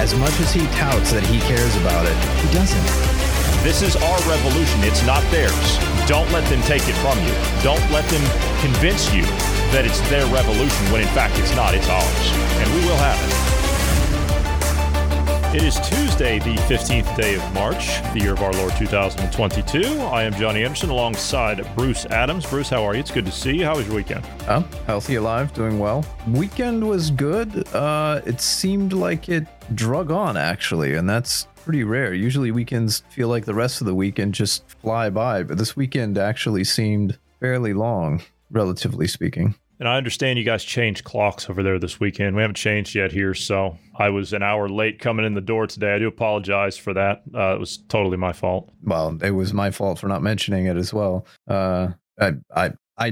As much as he touts that he cares about it, he doesn't. This is our revolution. It's not theirs. Don't let them take it from you. Don't let them convince you that it's their revolution when in fact it's not. It's ours. And we will have it. It is Tuesday, the 15th day of March, the year of our Lord 2022. I am Johnny Anderson alongside Bruce Adams. Bruce, how are you? It's good to see you. How was your weekend? I'm healthy, alive, doing well. Weekend was good. It seemed like it drug on, actually, and that's pretty rare. Usually weekends feel like the rest of the weekend just fly by, but this weekend actually seemed fairly long, relatively speaking. And I understand you guys changed clocks over there this weekend. We haven't changed yet here, so I was an hour late coming in the door today. I do apologize for that. It was totally my fault. Well, it was my fault for not mentioning it as well. I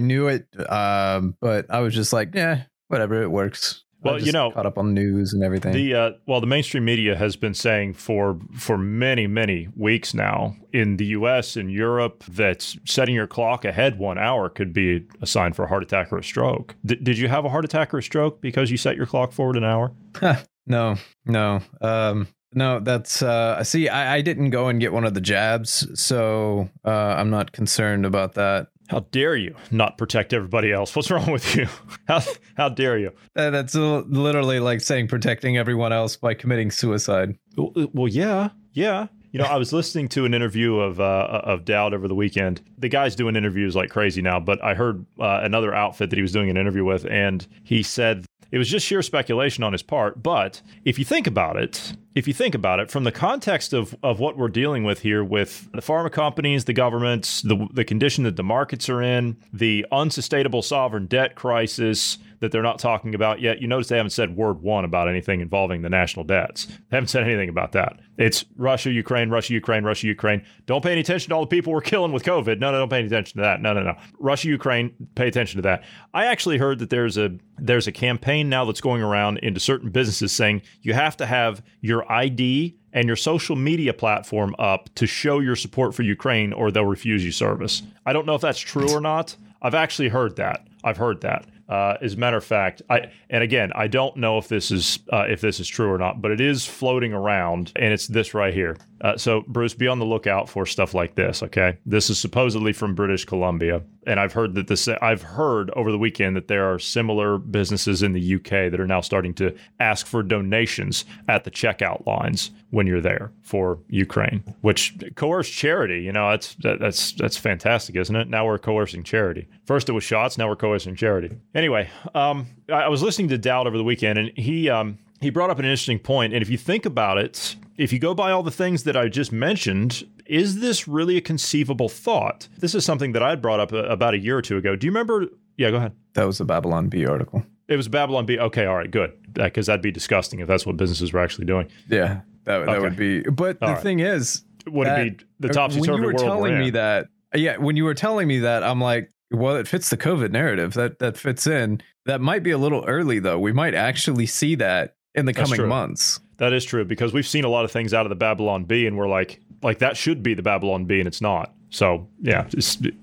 knew it, but I was just like, yeah, whatever, it works. Well, you know, caught up on news and everything. The mainstream media has been saying for many, many weeks now in the U.S. and Europe that setting your clock ahead 1 hour could be a sign for a heart attack or a stroke. Did you have a heart attack or a stroke because you set your clock forward an hour? No. No, that's see, I didn't go and get one of the jabs, so I'm not concerned about that. How dare you not protect everybody else? What's wrong with you? How dare you? That's literally like saying protecting everyone else by committing suicide. Well, yeah. You know, I was listening to an interview of Dowd over the weekend. The guy's doing interviews like crazy now, but I heard another outfit that he was doing an interview with, and he said it was just sheer speculation on his part. But if you think about it from the context of what we're dealing with here with the pharma companies, the governments, the condition that the markets are in, the unsustainable sovereign debt crisis that they're not talking about yet. You notice they haven't said word one about anything involving the national debts. They haven't said anything about that. It's Russia, Ukraine, Russia, Ukraine, Russia, Ukraine. Don't pay any attention to all the people we're killing with COVID. No, don't pay any attention to that. No. Russia, Ukraine, pay attention to that. I actually heard that there's a campaign now that's going around into certain businesses saying you have to have your ID and your social media platform up to show your support for Ukraine or they'll refuse you service. I don't know if that's true or not. I've actually heard that. As a matter of fact, I don't know if this is true or not, but it is floating around, and it's this right here. So, Bruce, be on the lookout for stuff like this. Okay, this is supposedly from British Columbia, and I've heard over the weekend that there are similar businesses in the UK that are now starting to ask for donations at the checkout lines when you're there for Ukraine, which coerced charity. You know, that's fantastic, isn't it? Now we're coercing charity. First it was shots, now we're coercing charity. Anyway, I was listening to Dowd over the weekend, and he brought up an interesting point. And if you think about it, if you go by all the things that I just mentioned, is this really a conceivable thought? This is something that I had brought up about a year or two ago. Do you remember? Yeah, go ahead. That was the Babylon Bee article. It was Babylon Bee. Okay, all right, good. Because that'd be disgusting if that's what businesses were actually doing. Yeah, that would be. But all the thing is, would it be the topsy-turvy world we're in? When you were telling me that, I'm like, well, it fits the COVID narrative. That fits in. That might be a little early, though. We might actually see that in the coming months. That is true, because we've seen a lot of things out of the Babylon Bee, and we're like that should be the Babylon Bee, and it's not. So, yeah,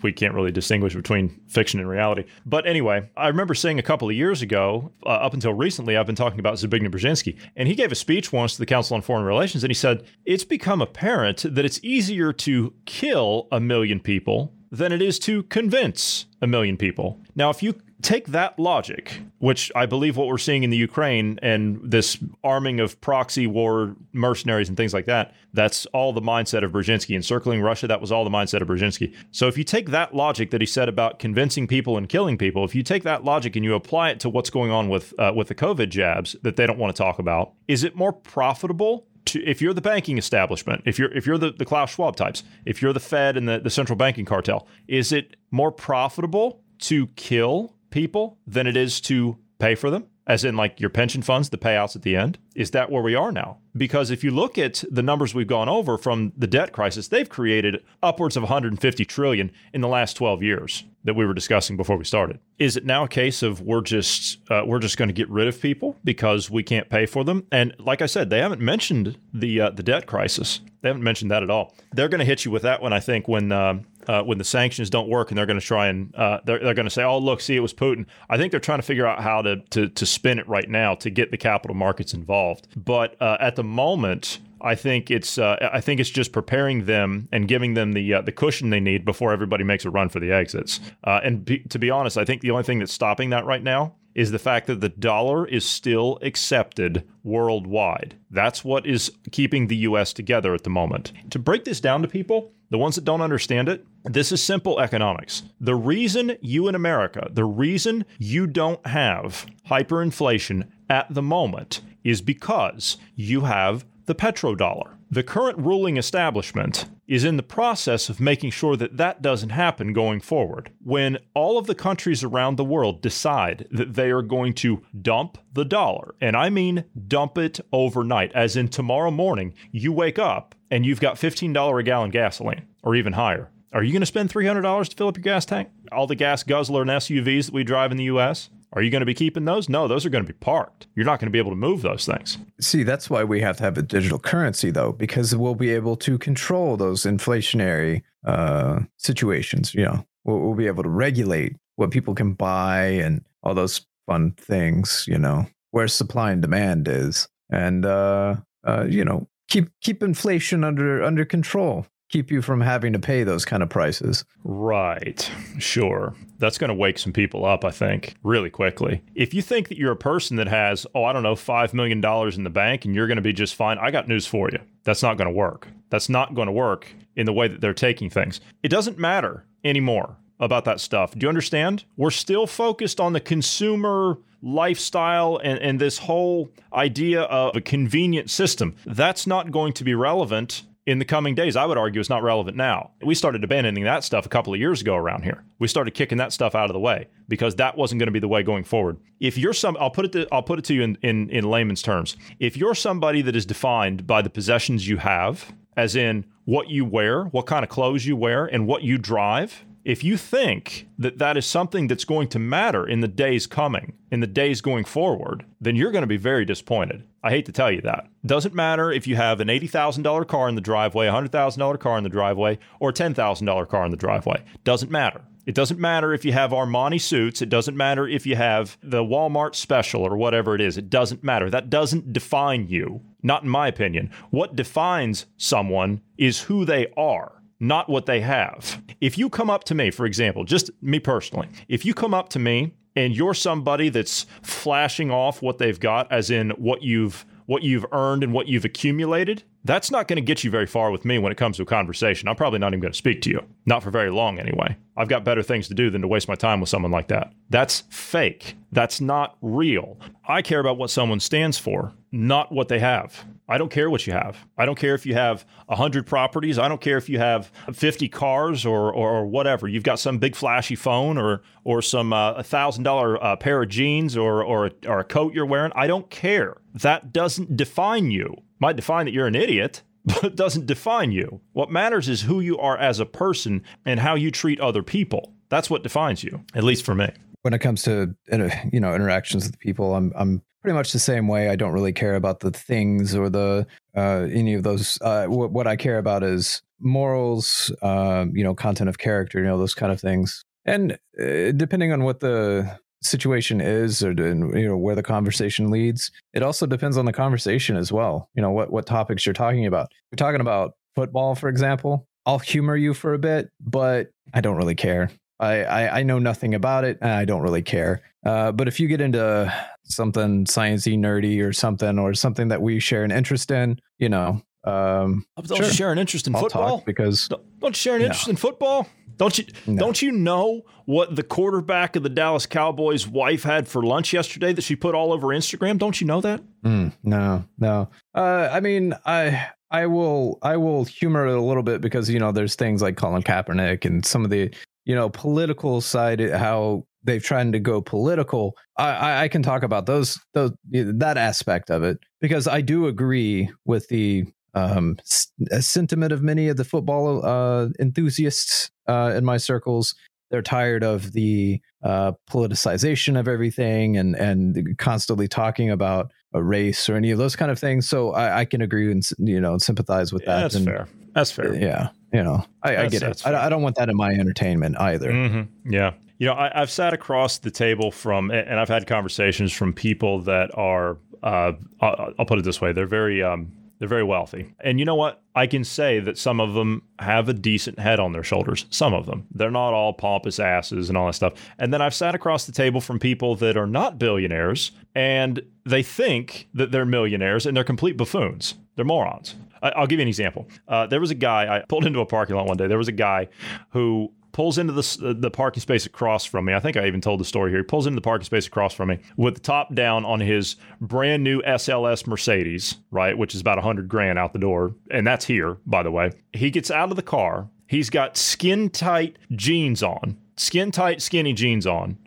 we can't really distinguish between fiction and reality. But anyway, I remember saying a couple of years ago, up until recently, I've been talking about Zbigniew Brzezinski. And he gave a speech once to the Council on Foreign Relations, and he said, it's become apparent that it's easier to kill 1 million people than it is to convince 1 million people. Now, if you take that logic, which I believe what we're seeing in the Ukraine and this arming of proxy war mercenaries and things like that, that's all the mindset of Brzezinski. Encircling Russia, that was all the mindset of Brzezinski. So if you take that logic that he said about convincing people and killing people, if you take that logic and you apply it to what's going on with the COVID jabs that they don't want to talk about, is it more profitable? If you're the banking establishment, if you're the Klaus Schwab types, if you're the Fed and the central banking cartel, is it more profitable to kill people than it is to pay for them? as in like your pension funds, the payouts at the end? Is that where we are now? Because if you look at the numbers we've gone over from the debt crisis, they've created upwards of $150 trillion in the last 12 years that we were discussing before we started. Is it now a case of we're just going to get rid of people because we can't pay for them? And like I said, they haven't mentioned the debt crisis. They haven't mentioned that at all. They're going to hit you with that one, I think, when the sanctions don't work, and they're going to try and they're going to say, oh, look, see, it was Putin. I think they're trying to figure out how to spin it right now to get the capital markets involved. But at the moment, I think it's just preparing them and giving them the cushion they need before everybody makes a run for the exits. To be honest, I think the only thing that's stopping that right now is the fact that the dollar is still accepted worldwide. That's what is keeping the U.S. together at the moment. To break this down to people, the ones that don't understand it, this is simple economics. The reason you in America, the reason you don't have hyperinflation at the moment is because you have the petrodollar. The current ruling establishment is in the process of making sure that that doesn't happen going forward. When all of the countries around the world decide that they are going to dump the dollar, and I mean dump it overnight, as in tomorrow morning, you wake up and you've got $15 a gallon gasoline or even higher. Are you going to spend $300 to fill up your gas tank? All the gas guzzler and SUVs that we drive in the U.S.? Are you going to be keeping those? No, those are going to be parked. You're not going to be able to move those things. See, that's why we have to have a digital currency, though, because we'll be able to control those inflationary situations. You know, we'll be able to regulate what people can buy and all those fun things, you know, where supply and demand is. And, you know, keep inflation under control. Keep you from having to pay those kind of prices. Right. Sure. That's going to wake some people up, I think, really quickly. If you think that you're a person that has, oh, I don't know, $5 million in the bank and you're going to be just fine, I got news for you. That's not going to work. That's not going to work in the way that they're taking things. It doesn't matter anymore about that stuff. Do you understand? We're still focused on the consumer lifestyle and this whole idea of a convenient system. That's not going to be relevant in the coming days. I would argue it's not relevant now. We started abandoning that stuff a couple of years ago around here. We started kicking that stuff out of the way because that wasn't going to be the way going forward. If you're I'll put it to you in layman's terms. If you're somebody that is defined by the possessions you have, as in what you wear, what kind of clothes you wear, and what you drive, if you think that that is something that's going to matter in the days coming, in the days going forward, then you're going to be very disappointed. I hate to tell you that. Doesn't matter if you have an $80,000 car in the driveway, $100,000 car in the driveway, or a $10,000 car in the driveway. Doesn't matter. It doesn't matter if you have Armani suits. It doesn't matter if you have the Walmart special or whatever it is. It doesn't matter. That doesn't define you. Not in my opinion. What defines someone is who they are, not what they have. If you come up to me, for example, just me personally, if you come up to me and you're somebody that's flashing off what they've got, as in what you've earned and what you've accumulated, that's not going to get you very far with me when it comes to a conversation. I'm probably not even going to speak to you. Not for very long anyway. I've got better things to do than to waste my time with someone like that. That's fake. That's not real. I care about what someone stands for, not what they have. I don't care what you have. I don't care if you have 100 properties. I don't care if you have 50 cars or whatever. You've got some big flashy phone or some $1,000 pair of jeans or a coat you're wearing. I don't care. That doesn't define you. Might define that you're an idiot, but it doesn't define you. What matters is who you are as a person and how you treat other people. That's what defines you, at least for me. When it comes to, you know, interactions with people, I'm pretty much the same way. I don't really care about the things or the any of those. What I care about is morals, you know, content of character, you know, those kind of things. And depending on what the situation is, or you know, where the conversation leads, it also depends on the conversation as well. You know, what topics you're talking about. If you're talking about football, for example, I'll humor you for a bit, but I don't really care. I know nothing about it, and I don't really care. But if you get into something sciencey, nerdy, or something that we share an interest in, you know, don't share an interest in football because don't share an interest in football. Don't you know what the quarterback of the Dallas Cowboys' wife had for lunch yesterday that she put all over Instagram? Don't you know that? No. I mean, I will humor it a little bit because, you know, there's things like Colin Kaepernick and some of the, you know, political side, how they've tried to go political. I can talk about those that aspect of it, because I do agree with the sentiment of many of the football enthusiasts in my circles. They're tired of the politicization of everything and constantly talking about a race or any of those kind of things. So I can agree and, you know, sympathize with that. That's fair. That's fair. Yeah. You know, I get it. I don't want that in my entertainment either. Mm-hmm. Yeah. You know, I've sat across the table from, and I've had conversations from people that are, I'll put it this way. They're very wealthy. And you know what? I can say that some of them have a decent head on their shoulders. Some of them. They're not all pompous asses and all that stuff. And then I've sat across the table from people that are not billionaires, and they think that they're millionaires, and they're complete buffoons. They're morons. I'll give you an example. There was a guy, I pulled into a parking lot one day. There was a guy who pulls into the parking space across from me. I think I even told the story here. He pulls into the parking space across from me with the top down on his brand new SLS Mercedes, right, which is about $100,000 out the door. And that's here, by the way. He gets out of the car. He's got skinny jeans on.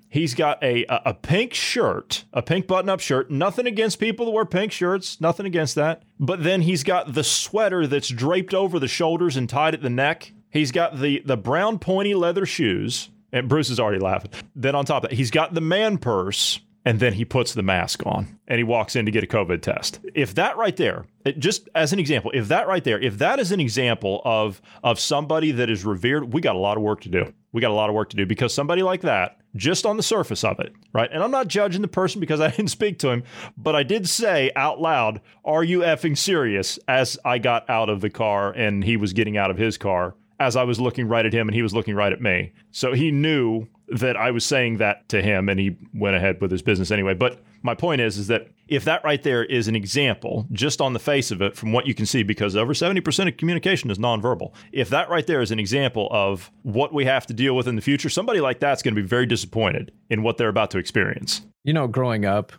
He's got a pink shirt, a pink button-up shirt. Nothing against people that wear pink shirts. Nothing against that. But then he's got the sweater that's draped over the shoulders and tied at the neck. He's got the brown pointy leather shoes, and Bruce is already laughing. Then on top of that, he's got the man purse, and then he puts the mask on, and he walks in to get a COVID test. If that right there, just as an example, if that is an example of somebody that is revered, we got a lot of work to do. We got a lot of work to do, because somebody like that, just on the surface of it, right? And I'm not judging the person because I didn't speak to him, but I did say out loud, "Are you effing serious?" as I got out of the car and he was getting out of his car, as I was looking right at him and he was looking right at me. So he knew that I was saying that to him, and he went ahead with his business anyway. But my point is that if that right there is an example, just on the face of it, from what you can see, because over 70% of communication is nonverbal, if that right there is an example of what we have to deal with in the future, somebody like that's going to be very disappointed in what they're about to experience. You know, growing up,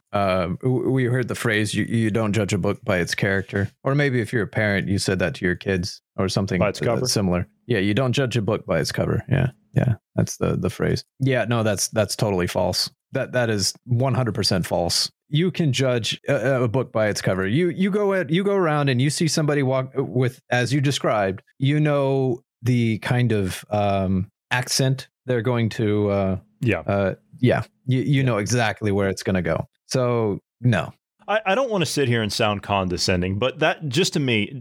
we heard the phrase, you don't judge a book by its character. Or maybe if you're a parent, you said that to your kids or something similar. Yeah, you don't judge a book by its cover. Yeah. Yeah, that's the phrase. Yeah, no, that's totally false. That is 100% false. You can judge a book by its cover. You go around and you see somebody walk with, as you described, you know, the kind of accent they're going to. You know exactly where it's going to go. So no, I don't want to sit here and sound condescending, but that just to me,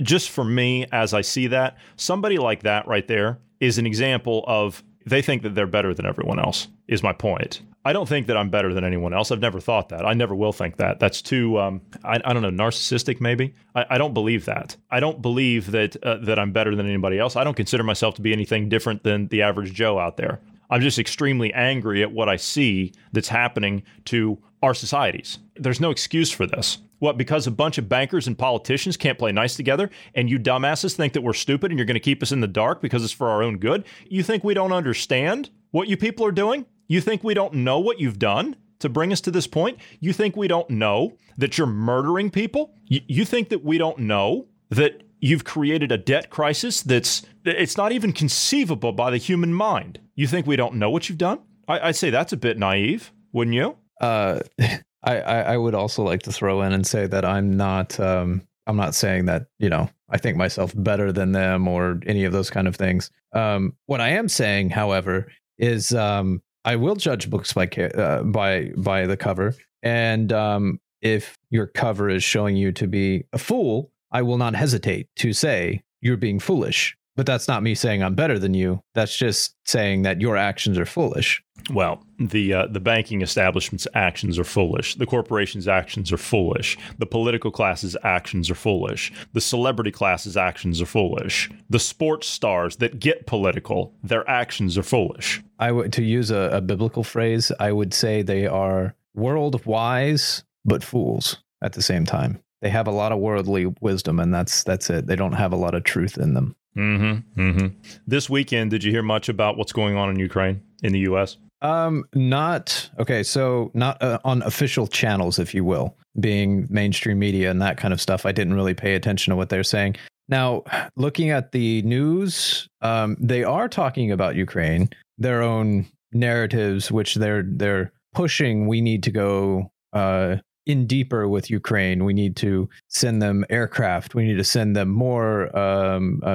just for me, as I see that, somebody like that right there is an example of they think that they're better than everyone else, is my point. I don't think that I'm better than anyone else. I've never thought that. I never will think that. That's too, I don't know, narcissistic maybe. I don't believe that. I don't believe that I'm better than anybody else. I don't consider myself to be anything different than the average Joe out there. I'm just extremely angry at what I see that's happening to our societies. There's no excuse for this. What, because a bunch of bankers and politicians can't play nice together and you dumbasses think that we're stupid and you're going to keep us in the dark because it's for our own good? You think we don't understand what you people are doing? You think we don't know what you've done to bring us to this point? You think we don't know that you're murdering people? You think that we don't know that you've created a debt crisis it's not even conceivable by the human mind? You think we don't know what you've done? I'd say that's a bit naive, wouldn't you? I would also like to throw in and say that I'm not saying that, you know, I think myself better than them or any of those kind of things. What I am saying, however, is I will judge books by the cover. And if your cover is showing you to be a fool, I will not hesitate to say you're being foolish. But that's not me saying I'm better than you. That's just saying that your actions are foolish. Well, the banking establishment's actions are foolish. The corporation's actions are foolish. The political class's actions are foolish. The celebrity class's actions are foolish. The sports stars that get political, their actions are foolish. To use a biblical phrase, I would say they are world wise, but fools at the same time. They have a lot of worldly wisdom, and that's it. They don't have a lot of truth in them. Mm-hmm. Mm-hmm. This weekend, did you hear much about what's going on in Ukraine, in the U.S.? Not on official channels, if you will, being mainstream media and that kind of stuff. I didn't really pay attention to what they're saying. Now, looking at the news, they are talking about Ukraine, their own narratives which they're pushing. We need to go in deeper with Ukraine. We need to send them aircraft. We need to send them more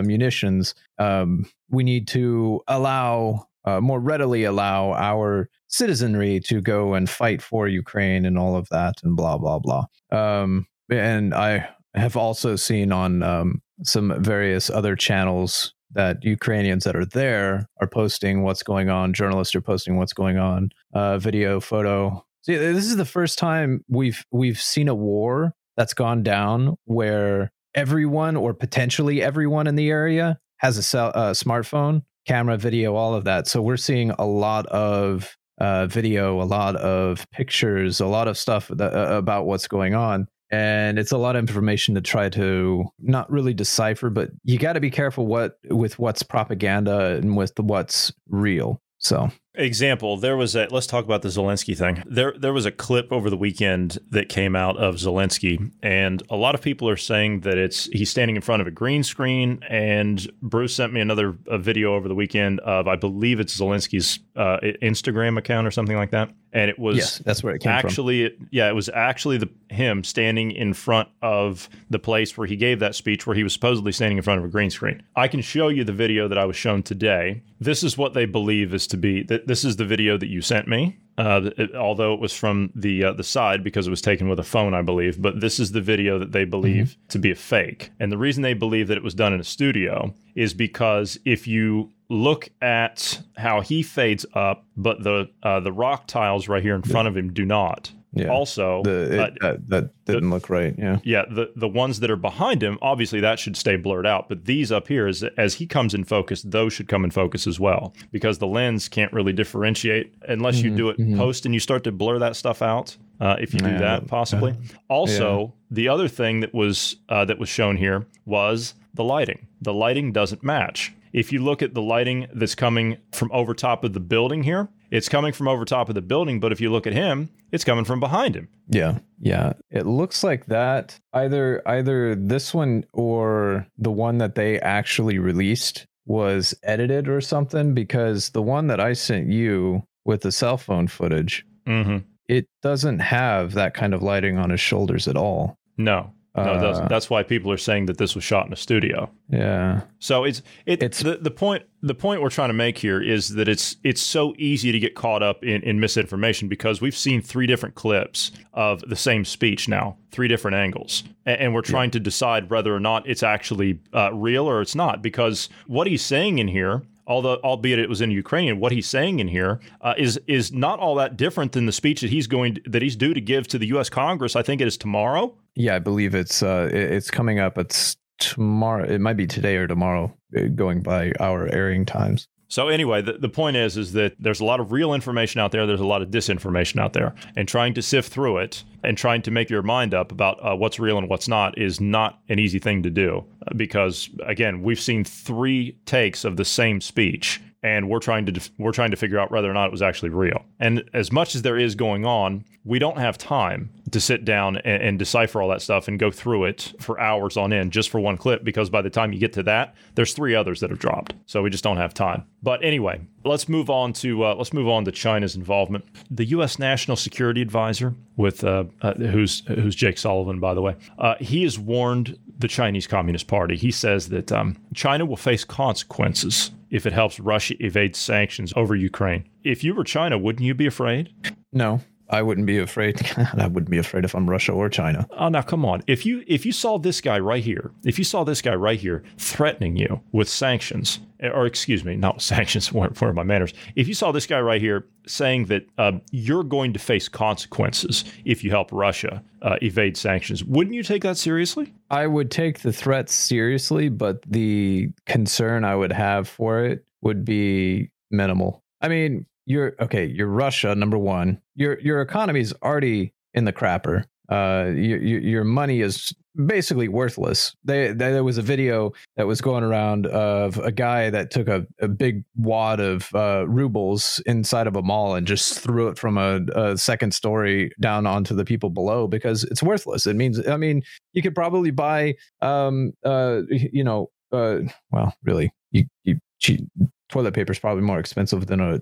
munitions. We need to allow more readily allow our citizenry to go and fight for Ukraine and all of that and blah blah blah. And I have also seen on some various other channels that Ukrainians that are there are posting what's going on. Journalists are posting what's going on. Video, photo. This is the first time we've seen a war that's gone down where everyone or potentially everyone in the area has a smartphone, camera, video, all of that. So we're seeing a lot of video, a lot of pictures, a lot of stuff about what's going on. And it's a lot of information to try to not really decipher, but you got to be careful with what's propaganda and with what's real. So, example, let's talk about the Zelensky thing. There was a clip over the weekend that came out of Zelensky, and a lot of people are saying that he's standing in front of a green screen. And Bruce sent me a video over the weekend of, I believe it's Zelensky's Instagram account or something like that. And it was that's where it came from. It was actually him standing in front of the place where he gave that speech, where he was supposedly standing in front of a green screen. I can show you the video that I was shown today. This is what they believe is to be. This is the video that you sent me, although it was from the side because it was taken with a phone, I believe. But this is the video that they believe to be a fake. And the reason they believe that it was done in a studio is because if you look at how he fades up, but the rock tiles right here in front of him do not. Yeah. Also, that didn't look right. Yeah. Yeah. The ones that are behind him, obviously that should stay blurred out. But these up here, as he comes in focus, those should come in focus as well, because the lens can't really differentiate unless you do it post and you start to blur that stuff out. If you do that, possibly. Also, the other thing that was shown here was the lighting. The lighting doesn't match. If you look at the lighting that's coming from over top of the building here, it's coming from over top of the building. But if you look at him, it's coming from behind him. Yeah. Yeah. It looks like that either this one or the one that they actually released was edited or something, because the one that I sent you with the cell phone footage, it doesn't have that kind of lighting on his shoulders at all. No, it doesn't. That's why people are saying that this was shot in a studio. Yeah. So it's the point we're trying to make here is that it's so easy to get caught up in misinformation, because we've seen three different clips of the same speech now, three different angles. And we're trying to decide whether or not it's actually real or it's not, because what he's saying in here, albeit it was in Ukrainian, what he's saying in here is not all that different than the speech that he's due to give to the U.S. Congress. I think it is tomorrow. Yeah, I believe it's coming up. It's tomorrow. It might be today or tomorrow, going by our airing times. So anyway, the point is that there's a lot of real information out there. There's a lot of disinformation out there, and trying to sift through it and trying to make your mind up about what's real and what's not is not an easy thing to do, because, again, we've seen three takes of the same speech. And we're trying to figure out whether or not it was actually real. And as much as there is going on, we don't have time to sit down and decipher all that stuff and go through it for hours on end just for one clip, because by the time you get to that, there's three others that have dropped. So we just don't have time. But anyway, let's move on to China's involvement. The U.S. National Security Advisor, with who's Jake Sullivan, by the way, he has warned the Chinese Communist Party. He says that China will face consequences if it helps Russia evade sanctions over Ukraine. If you were China, wouldn't you be afraid? No, I wouldn't be afraid. God, I wouldn't be afraid if I'm Russia or China. Oh, now, come on. If you saw this guy right here, threatening you with sanctions, or excuse me, not sanctions, where are my manners? If you saw this guy right here saying that you're going to face consequences if you help Russia evade sanctions, wouldn't you take that seriously? I would take the threats seriously, but the concern I would have for it would be minimal. I mean, you're Russia, number one. Your economy is already in the crapper. Your money is basically worthless. There was a video that was going around of a guy that took a big wad of rubles inside of a mall and just threw it from a second story down onto the people below, because it's worthless. It means, I mean, you could probably buy, well, really, you toilet paper is probably more expensive than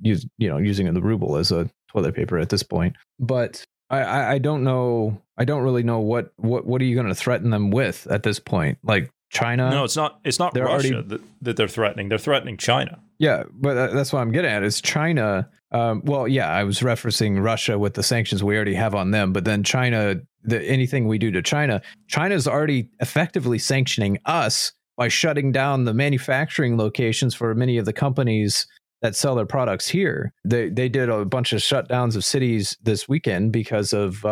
using the ruble as a toilet paper at this point. But I don't know. I don't really know what are you going to threaten them with at this point? Like China? No, it's not. It's not Russia that they're threatening. They're threatening China. Yeah, but that's what I'm getting at is China. Well, yeah, I was referencing Russia with the sanctions we already have on them. But then China, anything we do to China, China's already effectively sanctioning us by shutting down the manufacturing locations for many of the companies that sell their products here. They did a bunch of shutdowns of cities this weekend because of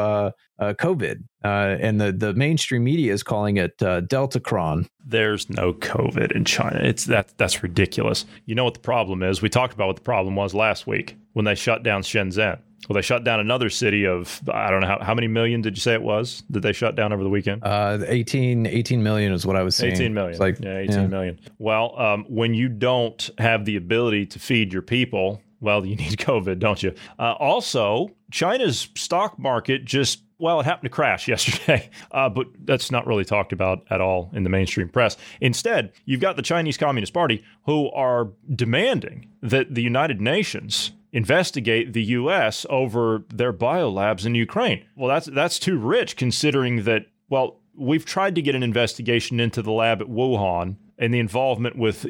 COVID. And the mainstream media is calling it Deltacron. There's no COVID in China. That's ridiculous. You know what the problem is? We talked about what the problem was last week when they shut down Shenzhen. Well, they shut down another city of, I don't know, how many million did you say it was that they shut down over the weekend? 18 million is what I was saying. 18 million. It's like, yeah, 18 million. Well, when you don't have the ability to feed your people, well, you need COVID, don't you? Also, China's stock market just, well, it happened to crash yesterday, but that's not really talked about at all in the mainstream press. Instead, you've got the Chinese Communist Party who are demanding that the United Nations investigate the U.S. over their biolabs in Ukraine. Well, that's too rich considering that, well, we've tried to get an investigation into the lab at Wuhan and the involvement with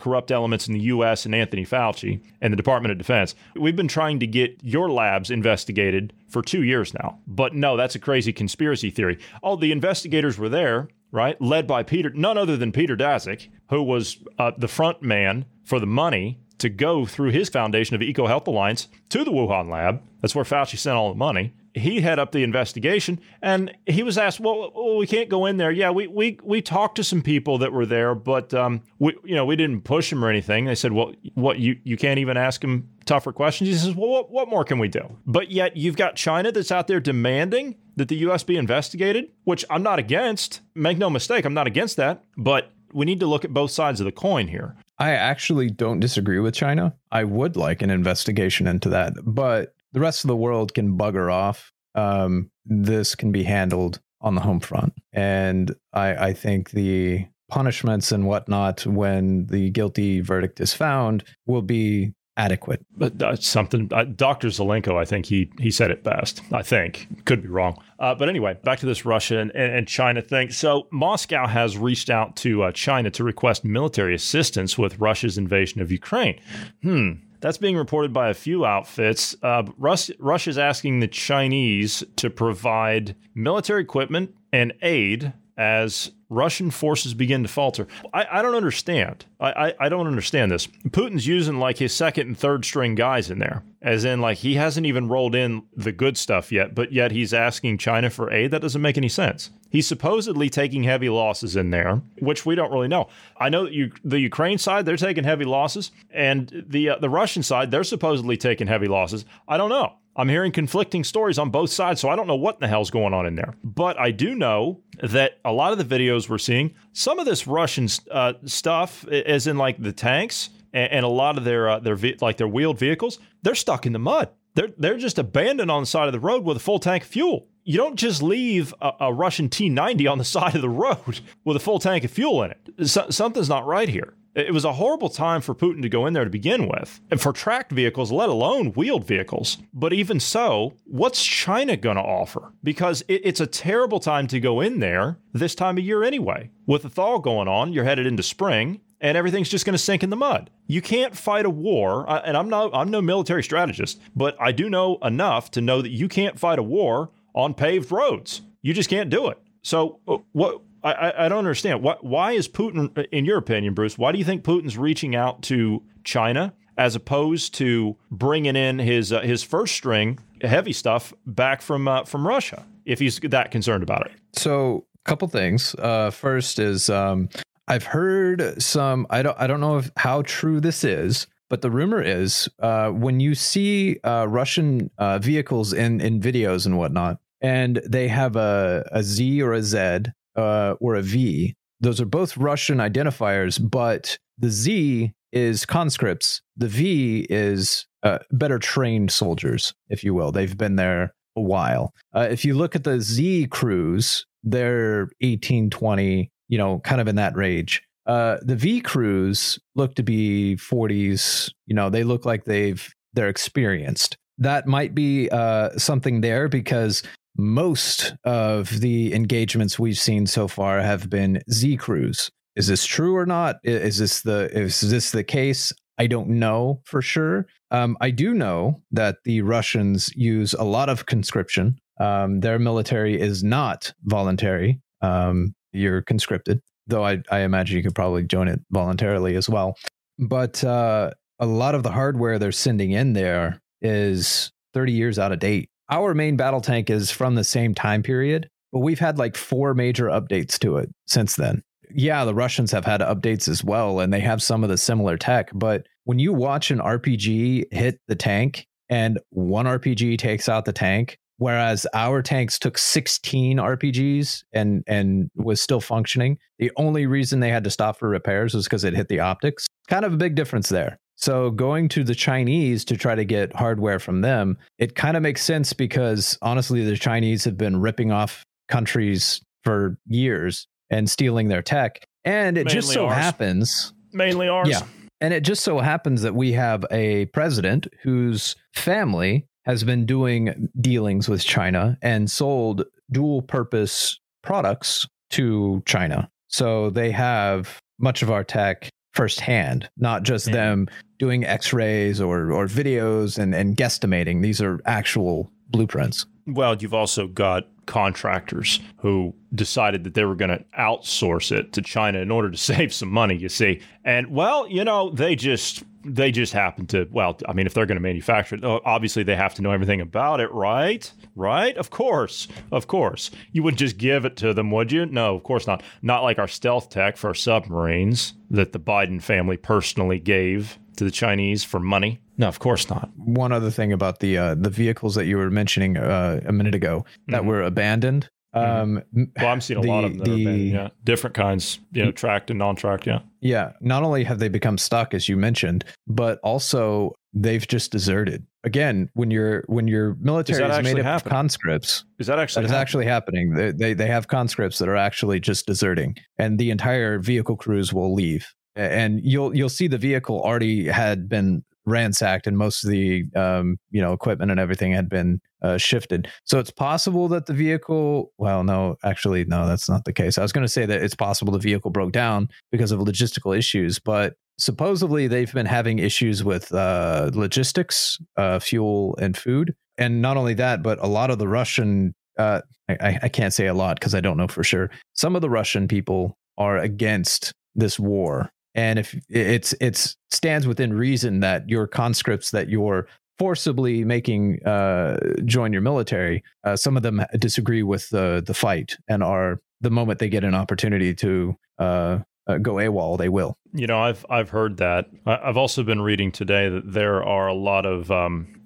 corrupt elements in the U.S. and Anthony Fauci and the Department of Defense. We've been trying to get your labs investigated for 2 years now. But no, that's a crazy conspiracy theory. Oh, the investigators were there, right? Led by none other than Peter Daszak, who was the front man for the money to go through his foundation of EcoHealth Alliance to the Wuhan lab. That's where Fauci sent all the money. He headed up the investigation, and he was asked, well, we can't go in there. Yeah, we talked to some people that were there, but we didn't push them or anything. They said, well, what, you can't even ask them tougher questions? He says, well, what more can we do? But yet you've got China that's out there demanding that the U.S. be investigated, which I'm not against. Make no mistake, I'm not against that, but we need to look at both sides of the coin here. I actually don't disagree with China. I would like an investigation into that, but the rest of the world can bugger off. This can be handled on the home front. And I think the punishments and whatnot when the guilty verdict is found will be adequate. But that's something Dr. Zelenko, I think he said it best. I think. Could be wrong. But anyway, back to this Russia and China thing. So Moscow has reached out to China to request military assistance with Russia's invasion of Ukraine. That's being reported by a few outfits. Russia's asking the Chinese to provide military equipment and aid as Russian forces begin to falter. I don't understand. I don't understand this. Putin's using like his second and third string guys in there, as in like he hasn't even rolled in the good stuff yet, but yet he's asking China for aid. That doesn't make any sense. He's supposedly taking heavy losses in there, which we don't really know. I know that the Ukraine side, they're taking heavy losses, and the Russian side, they're supposedly taking heavy losses. I don't know. I'm hearing conflicting stories on both sides, so I don't know what the hell's going on in there. But I do know that a lot of the videos we're seeing, some of this Russian stuff, as in like the tanks and a lot of their wheeled vehicles, they're stuck in the mud. They're just abandoned on the side of the road with a full tank of fuel. You don't just leave a Russian T-90 on the side of the road with a full tank of fuel in it. Something's not right here. It was a horrible time for Putin to go in there to begin with, and for tracked vehicles, let alone wheeled vehicles. But even so, what's China going to offer? Because it's a terrible time to go in there this time of year anyway. With the thaw going on, you're headed into spring, and everything's just going to sink in the mud. You can't fight a war, and I'm no military strategist, but I do know enough to know that you can't fight a war on paved roads. You just can't do it. So what? I don't understand. Why is Putin, in your opinion, Bruce, why do you think Putin's reaching out to China as opposed to bringing in his first string heavy stuff back from Russia, if he's that concerned about it? So a couple things. First is I've heard some, I don't know how true this is, but the rumor is when you see Russian vehicles in videos and whatnot, and they have a Z or a Z, or a V. Those are both Russian identifiers, but the Z is conscripts. The V is better trained soldiers, if you will. They've been there a while. If you look at the Z crews, they're 18, 20, kind of in that range. The V crews look to be 40s. You know, they look like they're experienced. That might be something there, because most of the engagements we've seen so far have been Z crews. Is this true or not? Is this the case? I don't know for sure. I do know that the Russians use a lot of conscription. Their military is not voluntary. You're conscripted, though I imagine you could probably join it voluntarily as well. But a lot of the hardware they're sending in there is 30 years out of date. Our main battle tank is from the same time period, but we've had like 4 major updates to it since then. Yeah, the Russians have had updates as well, and they have some of the similar tech. But when you watch an RPG hit the tank and one RPG takes out the tank, whereas our tanks took 16 RPGs and was still functioning, the only reason they had to stop for repairs was because it hit the optics. Kind of a big difference there. So going to the Chinese to try to get hardware from them, it kind of makes sense, because honestly, the Chinese have been ripping off countries for years and stealing their tech. And it just so happens... Mainly ours. Yeah. And it just so happens that we have a president whose family has been doing dealings with China and sold dual-purpose products to China. So they have much of our tech firsthand, not just them doing x-rays or videos and guesstimating. These are actual blueprints. Well, you've also got contractors who decided that they were going to outsource it to China in order to save some money, you see. And, well, you know, they just happen to, well, I mean, if they're going to manufacture it, obviously they have to know everything about it, right? Right? Of course. You would just give it to them, would you? No, of course not. Not like our stealth tech for submarines that the Biden family personally gave to the Chinese for money. No, of course not. One other thing about the vehicles that you were mentioning a minute ago that were abandoned. Well, I'm seeing a lot of them that are abandoned, yeah. Different kinds, you know, tracked and non-tracked, yeah. Yeah, not only have they become stuck, as you mentioned, but also they've just deserted. Again, when your military is made up of conscripts, is that actually happening? They have conscripts that are actually just deserting, and the entire vehicle crews will leave. And you'll see the vehicle already had been ransacked, and most of the equipment and everything had been shifted. So it's possible that the vehicle... Well, no, actually, no, that's not the case. I was going to say that it's possible the vehicle broke down because of logistical issues, but supposedly they've been having issues with logistics, fuel, and food. And not only that, but a lot of the Russian... I can't say a lot because I don't know for sure. Some of the Russian people are against this war. And if it stands within reason that your conscripts that you're forcibly making join your military, some of them disagree with the fight and are, the moment they get an opportunity to go AWOL, they will. You know, I've heard that. I've also been reading today that there are a lot of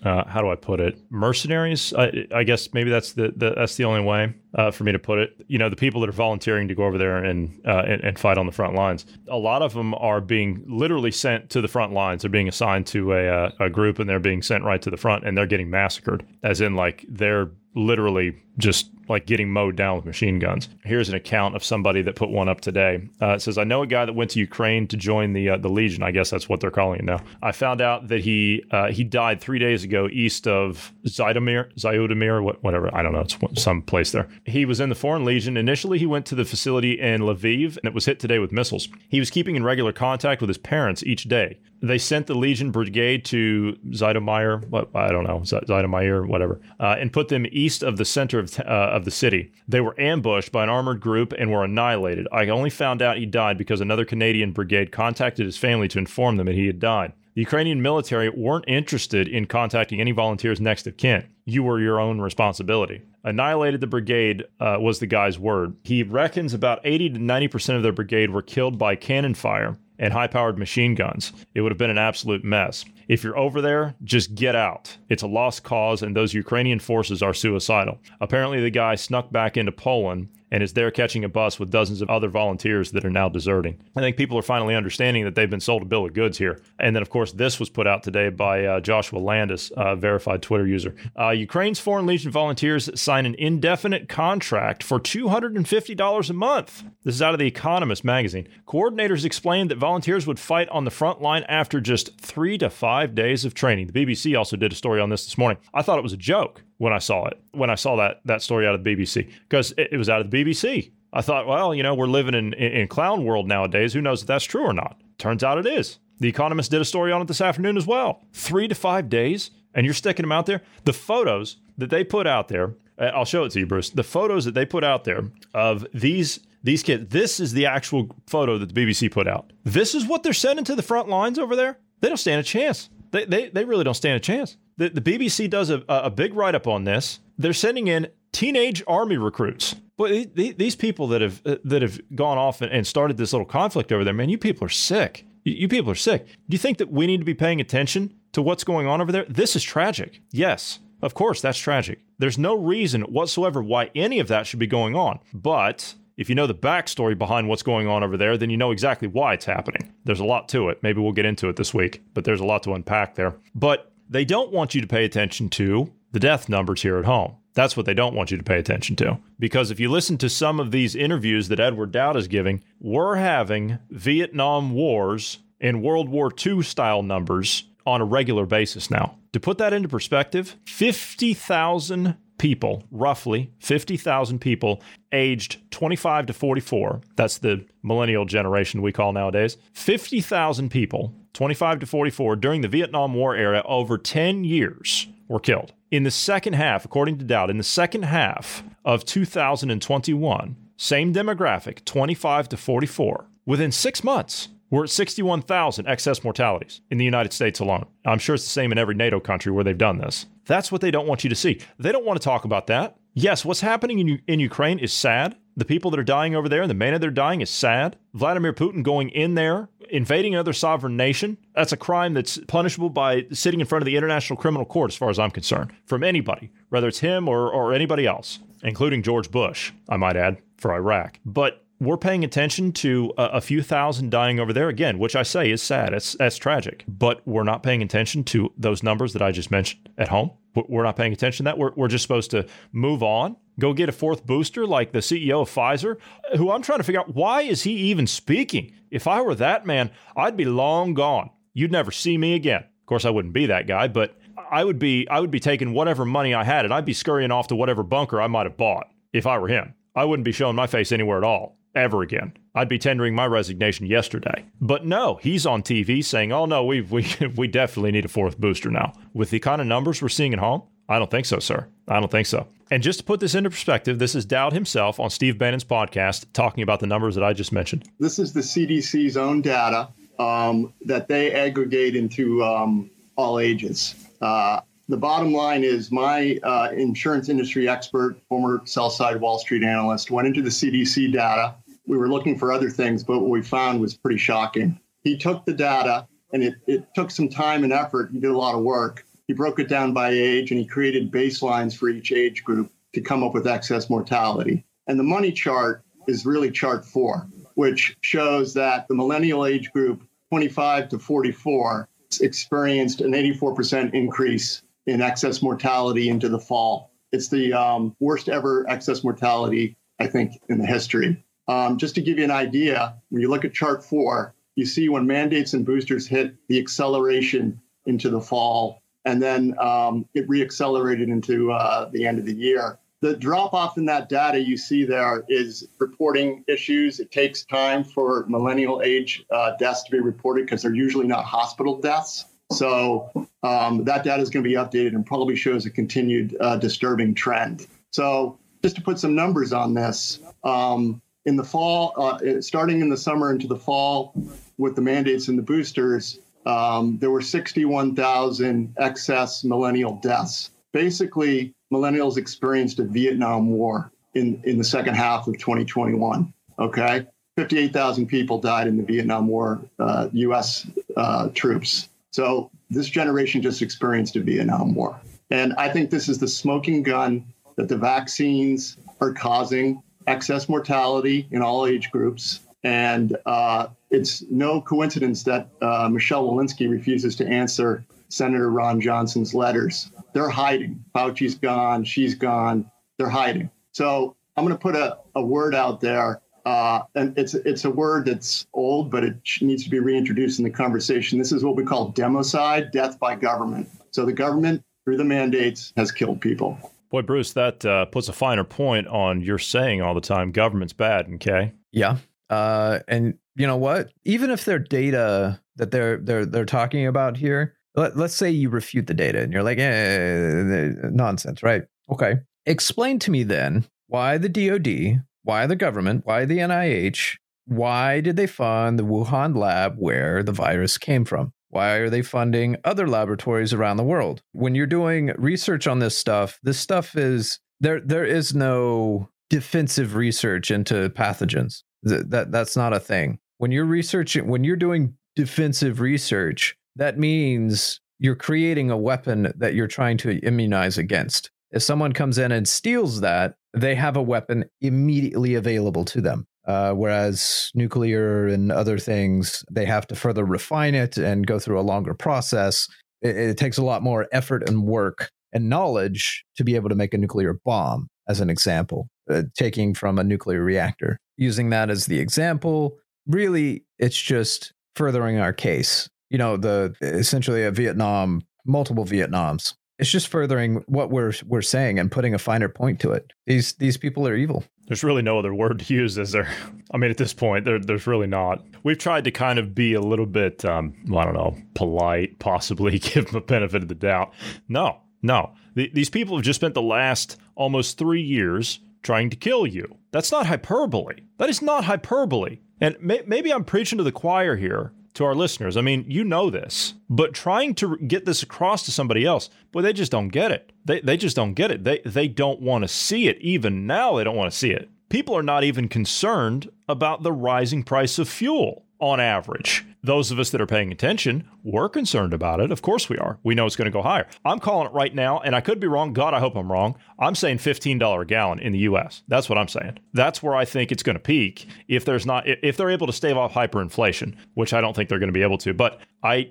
how do I put it? Mercenaries. I guess maybe that's the only way for me to put it. You know, the people that are volunteering to go over there and fight on the front lines. A lot of them are being literally sent to the front lines. They're being assigned to a group, and they're being sent right to the front, and they're getting massacred. As in, like, they're literally just like getting mowed down with machine guns. Here's an account of somebody that put one up today. It says, I know a guy that went to Ukraine to join the Legion. I guess that's what they're calling it now. I found out that he died 3 days ago east of Zhytomyr, whatever. I don't know. It's some place there. He was in the Foreign Legion. Initially, he went to the facility in Lviv, and it was hit today with missiles. He was keeping in regular contact with his parents each day. They sent the Legion Brigade to Zhytomyr, whatever, and put them east of the center of the city. They were ambushed by an armored group and were annihilated. I only found out he died because another Canadian brigade contacted his family to inform them that he had died. The Ukrainian military weren't interested in contacting any volunteers next of kin. You were your own responsibility. Annihilated the brigade was the guy's word. He reckons about 80 to 90% of their brigade were killed by cannon fire and high-powered machine guns. It would have been an absolute mess. If you're over there, just get out. It's a lost cause, and those Ukrainian forces are suicidal. Apparently, the guy snuck back into Poland and is there catching a bus with dozens of other volunteers that are now deserting. I think people are finally understanding that they've been sold a bill of goods here. And then, of course, this was put out today by Joshua Landis, a verified Twitter user. Ukraine's Foreign Legion volunteers sign an indefinite contract for $250 a month. This is out of The Economist magazine. Coordinators explained that volunteers would fight on the front line after just 3 to 5 days of training. The BBC also did a story on this morning. I thought it was a joke when I saw it, when I saw that story out of the BBC, because it was out of the BBC. I thought, well, you know, we're living in clown world nowadays. Who knows if that's true or not? Turns out it is. The Economist did a story on it this afternoon as well. 3 to 5 days, and you're sticking them out there. The photos that they put out there, I'll show it to you, Bruce. The photos that they put out there of these kids, this is the actual photo that the BBC put out. This is what they're sending to the front lines over there? They don't stand a chance. They really don't stand a chance. The BBC does a big write-up on this. They're sending in teenage army recruits. But these people that have gone off and started this little conflict over there, man, you people are sick. You people are sick. Do you think that we need to be paying attention to what's going on over there? This is tragic. Yes, of course, that's tragic. There's no reason whatsoever why any of that should be going on. But if you know the backstory behind what's going on over there, then you know exactly why it's happening. There's a lot to it. Maybe we'll get into it this week, but there's a lot to unpack there. But they don't want you to pay attention to the death numbers here at home. That's what they don't want you to pay attention to. Because if you listen to some of these interviews that Edward Dowd is giving, we're having Vietnam wars and World War II style numbers on a regular basis now. To put that into perspective, 50,000 people, roughly 50,000 people aged 25 to 44. That's the millennial generation we call nowadays. 50,000 people, 25 to 44, during the Vietnam War era over 10 years were killed. In the second half, according to Dowd, in the second half of 2021, same demographic, 25 to 44, within 6 months, we're at 61,000 excess mortalities in the United States alone. I'm sure it's the same in every NATO country where they've done this. That's what they don't want you to see. They don't want to talk about that. Yes, what's happening in Ukraine is sad. The people that are dying over there and the manner they're dying is sad. Vladimir Putin going in there, invading another sovereign nation, that's a crime that's punishable by sitting in front of the International Criminal Court, as far as I'm concerned, from anybody, whether it's him or anybody else, including George Bush, I might add, for Iraq. But we're paying attention to a few thousand dying over there again, which I say is sad. That's tragic. But we're not paying attention to those numbers that I just mentioned at home. We're not paying attention to that. We're just supposed to move on, go get a fourth booster like the CEO of Pfizer, who I'm trying to figure out, why is he even speaking? If I were that man, I'd be long gone. You'd never see me again. Of course, I wouldn't be that guy, but I would be taking whatever money I had and I'd be scurrying off to whatever bunker I might have bought if I were him. I wouldn't be showing my face anywhere at all. Ever again. I'd be tendering my resignation yesterday. But no, he's on TV saying, oh no, we definitely need a fourth booster now. With the kind of numbers we're seeing at home, I don't think so, sir. I don't think so. And just to put this into perspective, this is Dowd himself on Steve Bannon's podcast talking about the numbers that I just mentioned. This is the CDC's own data that they aggregate into all ages. The bottom line is my insurance industry expert, former sell-side Wall Street analyst, went into the CDC data. We were looking for other things, but what we found was pretty shocking. He took the data, and it took some time and effort. He did a lot of work. He broke it down by age, and he created baselines for each age group to come up with excess mortality. And the money chart is really chart 4, which shows that the millennial age group, 25 to 44, experienced an 84% increase in excess mortality into the fall. It's the worst ever excess mortality, I think, in the history. Just to give you an idea, when you look at chart 4, you see when mandates and boosters hit, the acceleration into the fall, and then it reaccelerated into the end of the year. The drop-off in that data you see there is reporting issues. It takes time for millennial age deaths to be reported because they're usually not hospital deaths. So that data is going to be updated and probably shows a continued disturbing trend. So just to put some numbers on this, in the fall, starting in the summer into the fall with the mandates and the boosters, there were 61,000 excess millennial deaths. Basically, millennials experienced a Vietnam War in the second half of 2021, okay? 58,000 people died in the Vietnam War, U.S. Troops. So this generation just experienced a Vietnam War. And I think this is the smoking gun that the vaccines are causing excess mortality in all age groups. And it's no coincidence that Michelle Walensky refuses to answer Senator Ron Johnson's letters. They're hiding. Fauci's gone. She's gone. They're hiding. So I'm going to put a word out there. And it's a word that's old, but it needs to be reintroduced in the conversation. This is what we call democide, death by government. So the government, through the mandates, has killed people. Boy, Bruce, that puts a finer point on your saying all the time, government's bad, okay? Yeah. And you know what? Even if their data that they're talking about here, let's say you refute the data and you're like, nonsense, right? Okay. Explain to me then why the DOD, why the government, why the NIH, why did they fund the Wuhan lab where the virus came from? Why are they funding other laboratories around the world? When you're doing research on this stuff is there is no defensive research into pathogens. That's not a thing. When you're doing defensive research, that means you're creating a weapon that you're trying to immunize against. If someone comes in and steals that, they have a weapon immediately available to them. Whereas nuclear and other things, they have to further refine it and go through a longer process. It takes a lot more effort and work and knowledge to be able to make a nuclear bomb, as an example, taking from a nuclear reactor. Using that as the example, really, it's just furthering our case. You know, essentially a Vietnam, multiple Vietnams. It's just furthering what we're saying and putting a finer point to it. These people are evil. There's really no other word to use, is there? I mean, at this point, there's really not. We've tried to kind of be a little bit, polite, possibly give them a benefit of the doubt. No. These people have just spent the last almost 3 years trying to kill you. That's not hyperbole. That is not hyperbole. And maybe I'm preaching to the choir here to our listeners. I mean, you know this, but trying to get this across to somebody else, boy, they just don't get it. They just don't get it. They don't want to see it. Even now, they don't want to see it. People are not even concerned about the rising price of fuel on average. Those of us that are paying attention, we're concerned about it. Of course we are. We know it's going to go higher. I'm calling it right now, and I could be wrong. God, I hope I'm wrong. I'm saying $15 a gallon in the U.S. That's what I'm saying. That's where I think it's going to peak if they're able to stave off hyperinflation, which I don't think they're going to be able to. But I'm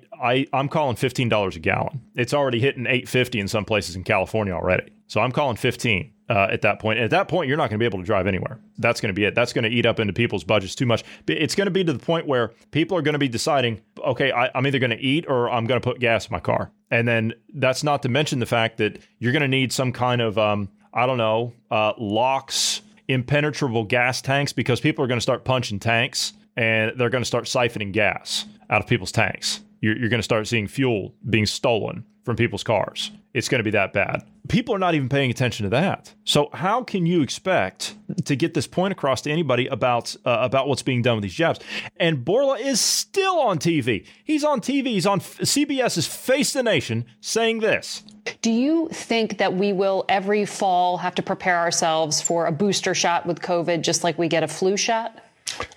calling $15 a gallon. It's already hitting $8.50 in some places in California already. So I'm calling $15 at that point. And at that point, you're not going to be able to drive anywhere. That's going to be it. That's going to eat up into people's budgets too much. It's going to be to the point where people are going to be deciding, okay, I'm either going to eat or I'm going to put gas in my car. And then that's not to mention the fact that you're going to need some kind of, locks, impenetrable gas tanks, because people are going to start punching tanks and they're going to start siphoning gas out of people's tanks. You're going to start seeing fuel being stolen from people's cars. It's going to be that bad. People are not even paying attention to that. So how can you expect to get this point across to anybody about what's being done with these jabs? And Bourla is still on TV. He's on TV. He's on CBS's Face the Nation saying this. Do you think that we will every fall have to prepare ourselves for a booster shot with COVID just like we get a flu shot?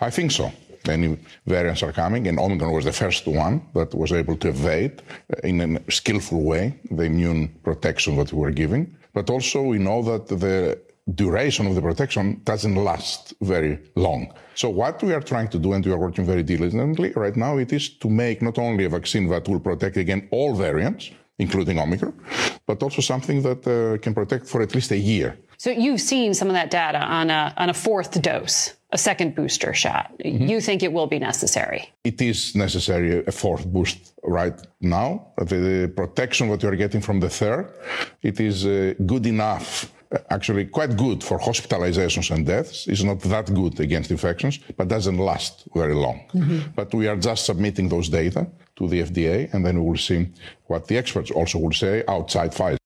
I think so. Many variants are coming, and Omicron was the first one that was able to evade in a skillful way the immune protection that we were giving. But also we know that the duration of the protection doesn't last very long. So what we are trying to do, and we are working very diligently right now, it is to make not only a vaccine that will protect against all variants, including Omicron, but also something that can protect for at least a year. So you've seen some of that data on a fourth dose, a second booster shot. Mm-hmm. You think it will be necessary? It is necessary, a fourth boost right now. The protection that you're getting from the third, it is good enough, actually quite good for hospitalizations and deaths. It's not that good against infections, but doesn't last very long. Mm-hmm. But we are just submitting those data to the FDA, and then we will see what the experts also will say outside Pfizer.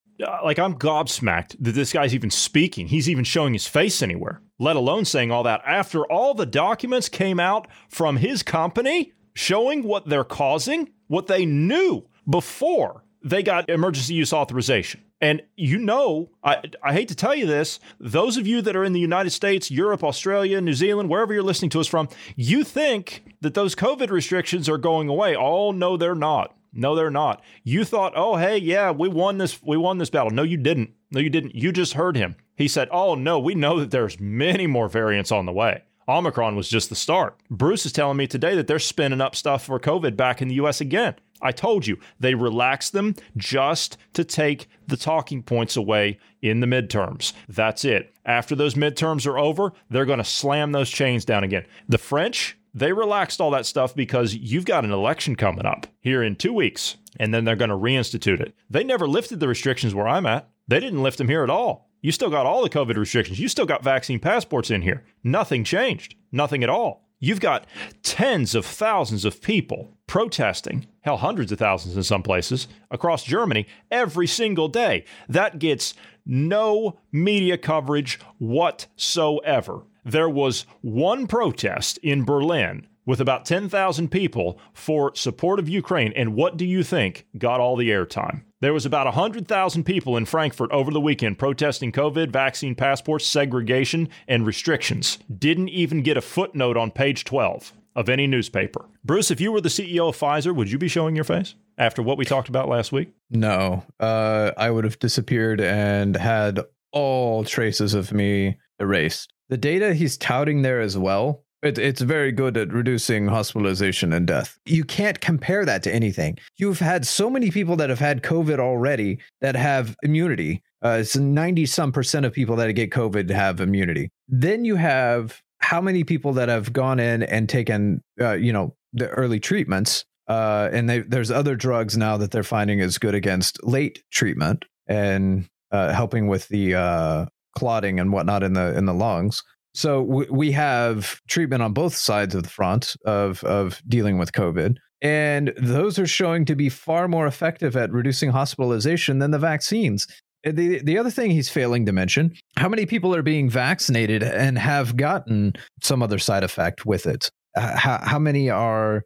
I'm gobsmacked that this guy's even speaking. He's even showing his face anywhere, let alone saying all that. After all the documents came out from his company showing what they're causing, what they knew before they got emergency use authorization. And I hate to tell you this, those of you that are in the United States, Europe, Australia, New Zealand, wherever you're listening to us from, you think that those COVID restrictions are going away. Oh, no, they're not. No, they're not. You thought, oh, hey, yeah, we won this battle. No, you didn't. You just heard him. He said, oh, no, we know that there's many more variants on the way. Omicron was just the start. Bruce is telling me today that they're spinning up stuff for COVID back in the U.S. again. I told you, they relaxed them just to take the talking points away in the midterms. That's it. After those midterms are over, they're going to slam those chains down again. The French, they relaxed all that stuff because you've got an election coming up here in 2 weeks, and then they're going to reinstitute it. They never lifted the restrictions where I'm at. They didn't lift them here at all. You still got all the COVID restrictions. You still got vaccine passports in here. Nothing changed. Nothing at all. You've got tens of thousands of people protesting, hell, hundreds of thousands in some places, across Germany every single day. That gets no media coverage whatsoever. There was one protest in Berlin with about 10,000 people for support of Ukraine. And what do you think got all the airtime? There was about 100,000 people in Frankfurt over the weekend protesting COVID, vaccine passports, segregation, and restrictions. Didn't even get a footnote on page 12 of any newspaper. Bruce, if you were the CEO of Pfizer, would you be showing your face after what we talked about last week? No, I would have disappeared and had all traces of me erased. The data he's touting there as well, it's very good at reducing hospitalization and death. You can't compare that to anything. You've had so many people that have had COVID already that have immunity. It's 90-some% of people that get COVID have immunity. Then you have how many people that have gone in and taken, the early treatments. There's other drugs now that they're finding is good against late treatment and helping with the clotting and whatnot in the lungs. So we have treatment on both sides of the front of dealing with COVID, and those are showing to be far more effective at reducing hospitalization than the vaccines. The other thing he's failing to mention, how many people are being vaccinated and have gotten some other side effect with it? How many are,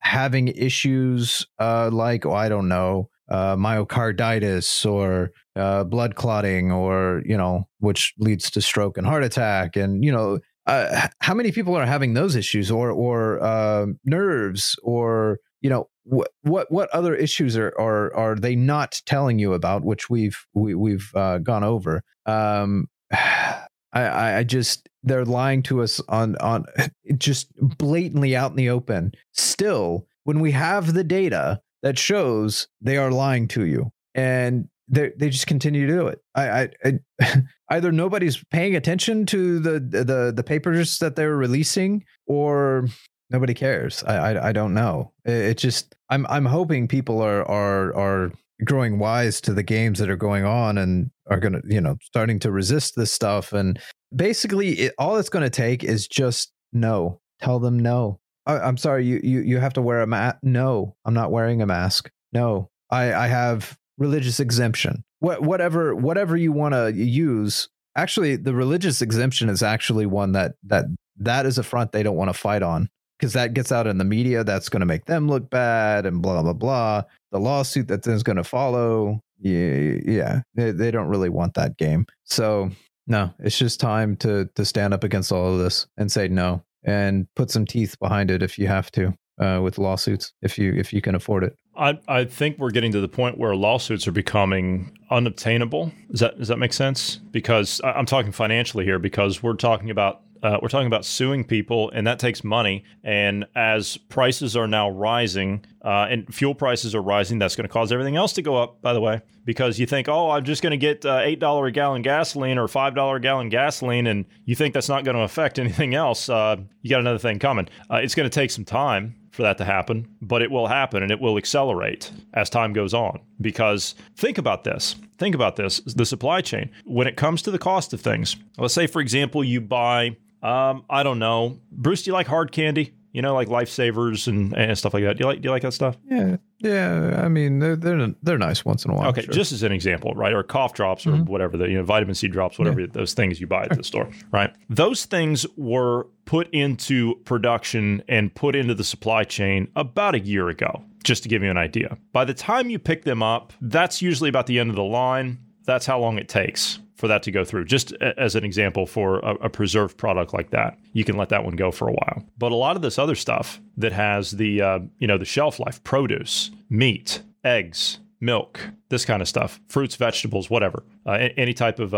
having issues myocarditis or blood clotting or, which leads to stroke and heart attack. And, how many people are having those issues or nerves or, what other issues are they not telling you about, which we've gone over. They're lying to us on just blatantly out in the open. Still, when we have the data that shows they are lying to you, and they just continue to do it. I either nobody's paying attention to the papers that they're releasing, or nobody cares. I don't know. It just I'm hoping people are growing wise to the games that are going on and are gonna starting to resist this stuff. And basically, all it's going to take is just no. Tell them no. I'm sorry. You have to wear a mask. No, I'm not wearing a mask. No, I have religious exemption, whatever you want to use. Actually, the religious exemption is actually one that is a front they don't want to fight on, because that gets out in the media. That's going to make them look bad and blah, blah, blah. The lawsuit that is going to follow. Yeah. They don't really want that game. So no, it's just time to stand up against all of this and say no, and put some teeth behind it if you have to. With lawsuits, if you can afford it. I think we're getting to the point where lawsuits are becoming unobtainable. Does that make sense? Because I'm talking financially here, because we're talking about suing people, and that takes money. And as prices are now rising, and fuel prices are rising, that's going to cause everything else to go up, by the way, because you think, oh, I'm just going to get $8 a gallon gasoline or $5 a gallon gasoline, and you think that's not going to affect anything else. You got another thing coming. It's going to take some time for that to happen, but it will happen, and it will accelerate as time goes on. Because think about this, the supply chain, when it comes to the cost of things, let's say, for example, you buy, I don't know, Bruce, do you like hard candy? Like Lifesavers and stuff like that. Do you like that stuff? Yeah. I mean, they're nice once in a while. Okay, sure. Just as an example, right? Or cough drops or whatever, the vitamin C drops, whatever those things you buy at the store, right? Those things were put into production and put into the supply chain about a year ago, just to give you an idea. By the time you pick them up, that's usually about the end of the line. That's how long it takes for that to go through, just as an example for a preserved product like that. You can let that one go for a while. But a lot of this other stuff that has the the shelf life, produce, meat, eggs, milk, this kind of stuff, fruits, vegetables, whatever, any type of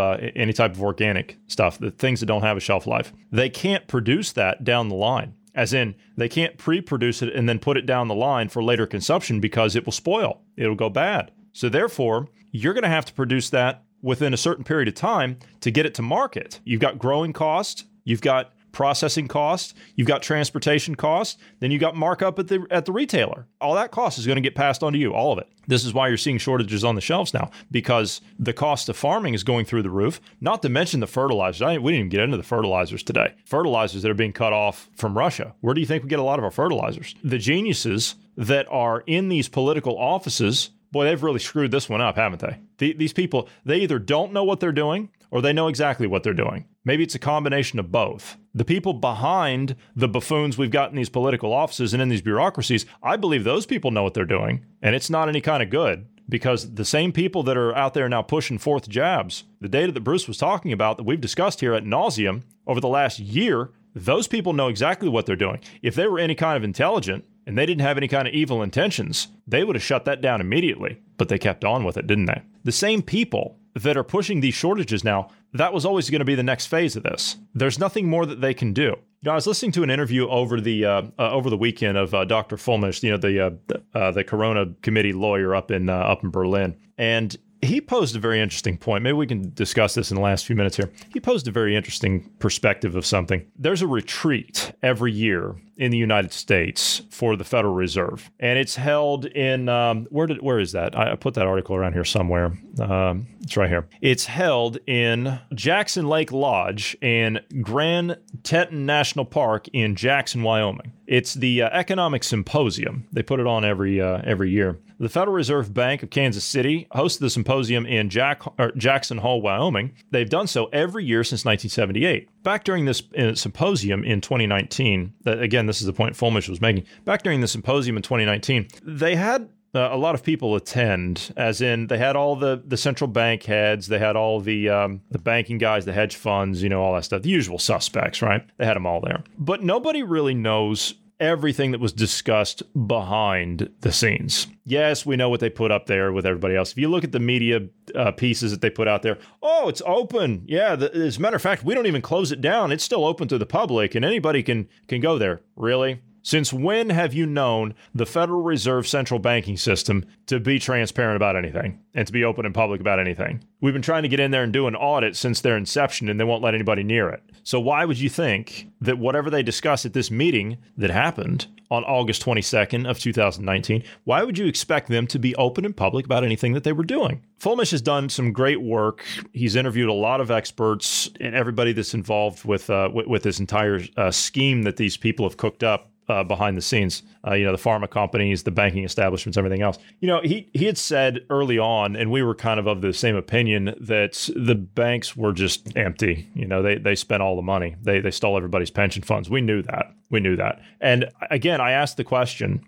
organic stuff, the things that don't have a shelf life. They can't produce that down the line, as in they can't pre-produce it and then put it down the line for later consumption because it will spoil. It'll go bad. So therefore, you're going to have to produce that within a certain period of time to get it to market. You've got growing costs. You've got processing costs, you've got transportation costs, then you got markup at the retailer. All that cost is going to get passed on to you, all of it. This is why you're seeing shortages on the shelves now, because the cost of farming is going through the roof, not to mention the fertilizers. We didn't even get into the fertilizers today. Fertilizers that are being cut off from Russia. Where do you think we get a lot of our fertilizers? The geniuses that are in these political offices, boy, they've really screwed this one up, haven't they? These people, they either don't know what they're doing or they know exactly what they're doing. Maybe it's a combination of both. The people behind the buffoons we've got in these political offices and in these bureaucracies, I believe those people know what they're doing, and it's not any kind of good, because the same people that are out there now pushing forth jabs, the data that Bruce was talking about that we've discussed here ad nauseum over the last year, those people know exactly what they're doing. If they were any kind of intelligent and they didn't have any kind of evil intentions, they would have shut that down immediately, but they kept on with it, didn't they? The same people that are pushing these shortages now, that was always going to be the next phase of this. There's nothing more that they can do. You know, I was listening to an interview over the weekend of Dr. Fulmish, you know, the Corona Committee lawyer up in Berlin, and he posed a very interesting point. Maybe we can discuss this in the last few minutes here. He posed a very interesting perspective of something. There's a retreat every year in the United States for the Federal Reserve, and it's held in where is that? I put that article around here somewhere. It's right here. It's held in Jackson Lake Lodge in Grand Teton National Park in Jackson, Wyoming. It's the Economic Symposium. They put it on every year. The Federal Reserve Bank of Kansas City hosted the symposium in Jackson Hole, Wyoming. They've done so every year since 1978. Back during this symposium in 2019, again, this is the point Fulmish was making. Back during the symposium in 2019, they had a lot of people attend, as in they had all the central bank heads, they had all the banking guys, the hedge funds, you know, all that stuff, the usual suspects, right? They had them all there. But nobody really knows everything that was discussed behind the scenes. Yes, we know what they put up there with everybody else. If you look at the media pieces that they put out there, oh, it's open. Yeah, as a matter of fact, we don't even close it down. It's still open to the public and anybody can go there. Really? Since when have you known the Federal Reserve central banking system to be transparent about anything and to be open and public about anything? We've been trying to get in there and do an audit since their inception, and they won't let anybody near it. So why would you think that whatever they discuss at this meeting that happened on August 22nd of 2019, why would you expect them to be open and public about anything that they were doing? Fulmish has done some great work. He's interviewed a lot of experts and everybody that's involved with this entire scheme that these people have cooked up behind the scenes, you know, the pharma companies, the banking establishments, everything else. You know, he had said early on, and we were kind of the same opinion, that the banks were just empty. You know, they spent all the money. They stole everybody's pension funds. We knew that. And again, I asked the question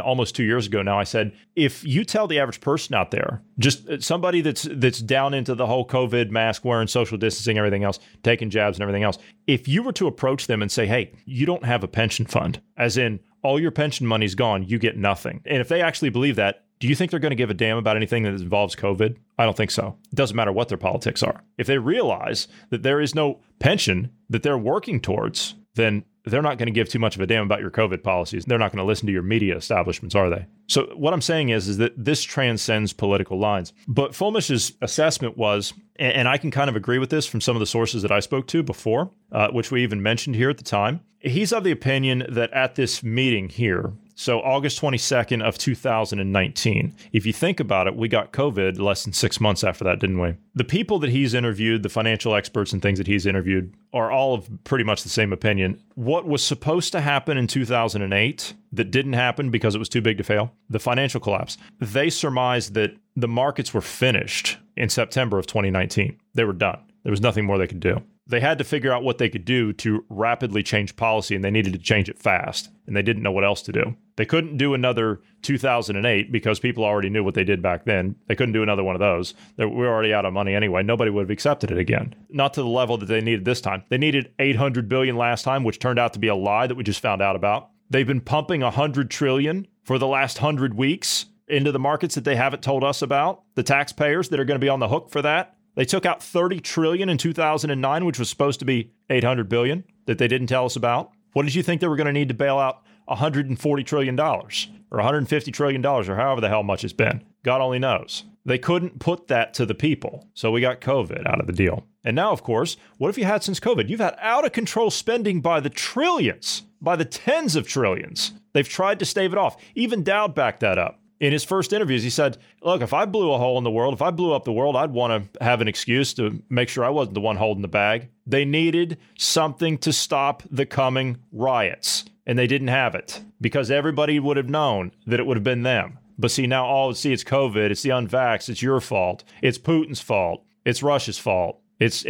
almost 2 years ago now. I said, if you tell the average person out there, just somebody that's down into the whole COVID mask wearing, social distancing, everything else, taking jabs and everything else, if you were to approach them and say, hey, you don't have a pension fund, as in all your pension money's gone, you get nothing. And if they actually believe that, do you think they're going to give a damn about anything that involves COVID? I don't think so. It doesn't matter what their politics are. If they realize that there is no pension that they're working towards, then they're not going to give too much of a damn about your COVID policies. They're not going to listen to your media establishments, are they? So what I'm saying is that this transcends political lines. But Fulmish's assessment was, and I can kind of agree with this from some of the sources that I spoke to before, which we even mentioned here at the time. He's of the opinion that at this meeting here, so August 22nd of 2019, if you think about it, we got COVID less than 6 months after that, didn't we? The people that he's interviewed, the financial experts and things that he's interviewed, are all of pretty much the same opinion. What was supposed to happen in 2008 that didn't happen because it was too big to fail, the financial collapse, they surmised that the markets were finished in September of 2019. They were done. There was nothing more they could do. They had to figure out what they could do to rapidly change policy, and they needed to change it fast, and they didn't know what else to do. They couldn't do another 2008 because people already knew what they did back then. They couldn't do another one of those. We were already out of money anyway. Nobody would have accepted it again. Not to the level that they needed this time. They needed $800 billion last time, which turned out to be a lie that we just found out about. They've been pumping $100 trillion for the last 100 weeks. into the markets that they haven't told us about, the taxpayers that are going to be on the hook for that. They took out $30 trillion in 2009, which was supposed to be $800 billion that they didn't tell us about. What did you think they were going to need to bail out $140 trillion or $150 trillion or however the hell much it's been? God only knows. They couldn't put that to the people. So we got COVID out of the deal. And now, of course, what have you had since COVID? You've had out of control spending by the trillions, by the tens of trillions. They've tried to stave it off. Even Dowd backed that up. In his first interviews, he said, look, if I blew a hole in the world, if I blew up the world, I'd want to have an excuse to make sure I wasn't the one holding the bag. They needed something to stop the coming riots, and they didn't have it because everybody would have known that it would have been them. But see, now it's COVID, it's the unvaxxed, it's your fault, it's Putin's fault, it's Russia's fault, it's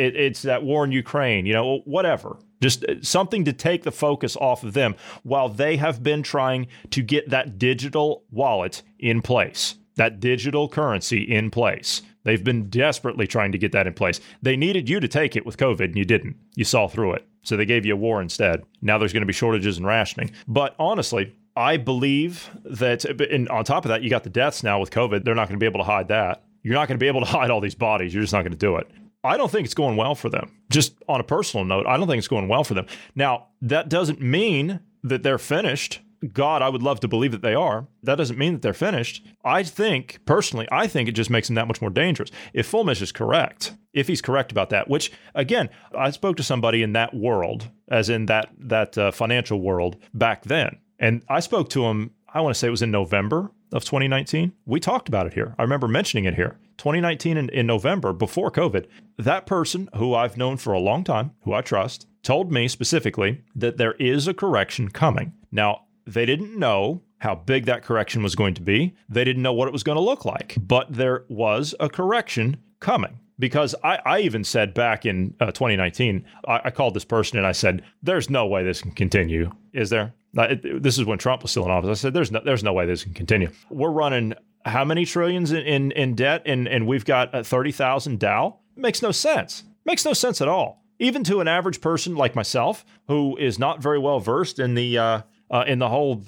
that war in Ukraine, you know, whatever. Just something to take the focus off of them while they have been trying to get that digital wallet in place, that digital currency in place. They've been desperately trying to get that in place. They needed you to take it with COVID and you didn't. You saw through it. So they gave you a war instead. Now there's going to be shortages and rationing. But honestly, I believe that, and on top of that, you got the deaths now with COVID. They're not going to be able to hide that. You're not going to be able to hide all these bodies. You're just not going to do it. I don't think it's going well for them. Just on a personal note, I don't think it's going well for them. Now, that doesn't mean that they're finished. God, I would love to believe that they are. That doesn't mean that they're finished. I think, personally, I think it just makes them that much more dangerous. If Fulmish is correct, if he's correct about that, which, again, I spoke to somebody in that world, as in that financial world back then. And I spoke to him, I want to say it was in November of 2019. We talked about it here. I remember mentioning it here. 2019 in November, before COVID, that person who I've known for a long time, who I trust, told me specifically that there is a correction coming. Now, they didn't know how big that correction was going to be. They didn't know what it was going to look like. But there was a correction coming. Because I even said back in 2019, I called this person and I said, there's no way this can continue. Is there? This is when Trump was still in office. I said, there's no way this can continue. We're running how many trillions in debt and we've got 30,000 Dow? It makes no sense. Makes no sense at all. Even to an average person like myself, who is not very well versed in the whole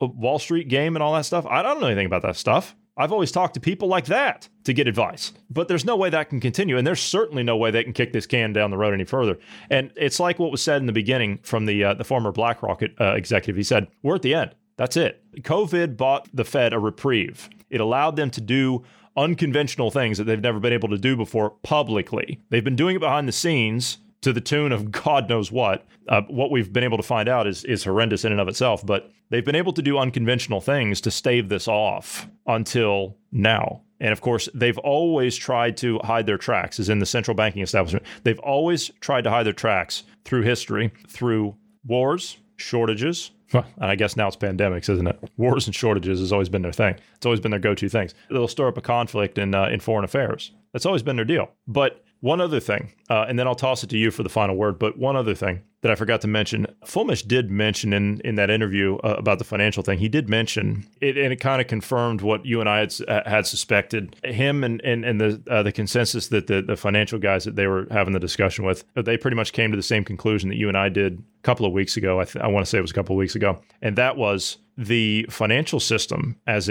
Wall Street game and all that stuff. I don't know anything about that stuff. I've always talked to people like that to get advice, but there's no way that can continue. And there's certainly no way they can kick this can down the road any further. And it's like what was said in the beginning from the former BlackRock executive. He said, we're at the end. That's it. COVID bought the Fed a reprieve. It allowed them to do unconventional things that they've never been able to do before publicly. They've been doing it behind the scenes to the tune of God knows what. What we've been able to find out is horrendous in and of itself, but they've been able to do unconventional things to stave this off until now. And of course, they've always tried to hide their tracks, as in the central banking establishment. They've always tried to hide their tracks through history, through wars, shortages, and I guess now it's pandemics, isn't it? Wars and shortages has always been their thing. It's always been their go-to things. They'll stir up a conflict in foreign affairs. That's always been their deal. But one other thing, and then I'll toss it to you for the final word, but one other thing that I forgot to mention, Fulmish did mention in that interview about the financial thing, he did mention it, and it kind of confirmed what you and I had suspected. Him and the consensus that the financial guys that they were having the discussion with, they pretty much came to the same conclusion that you and I did a couple of weeks ago. I want to say it was a couple of weeks ago. And that was the financial system, as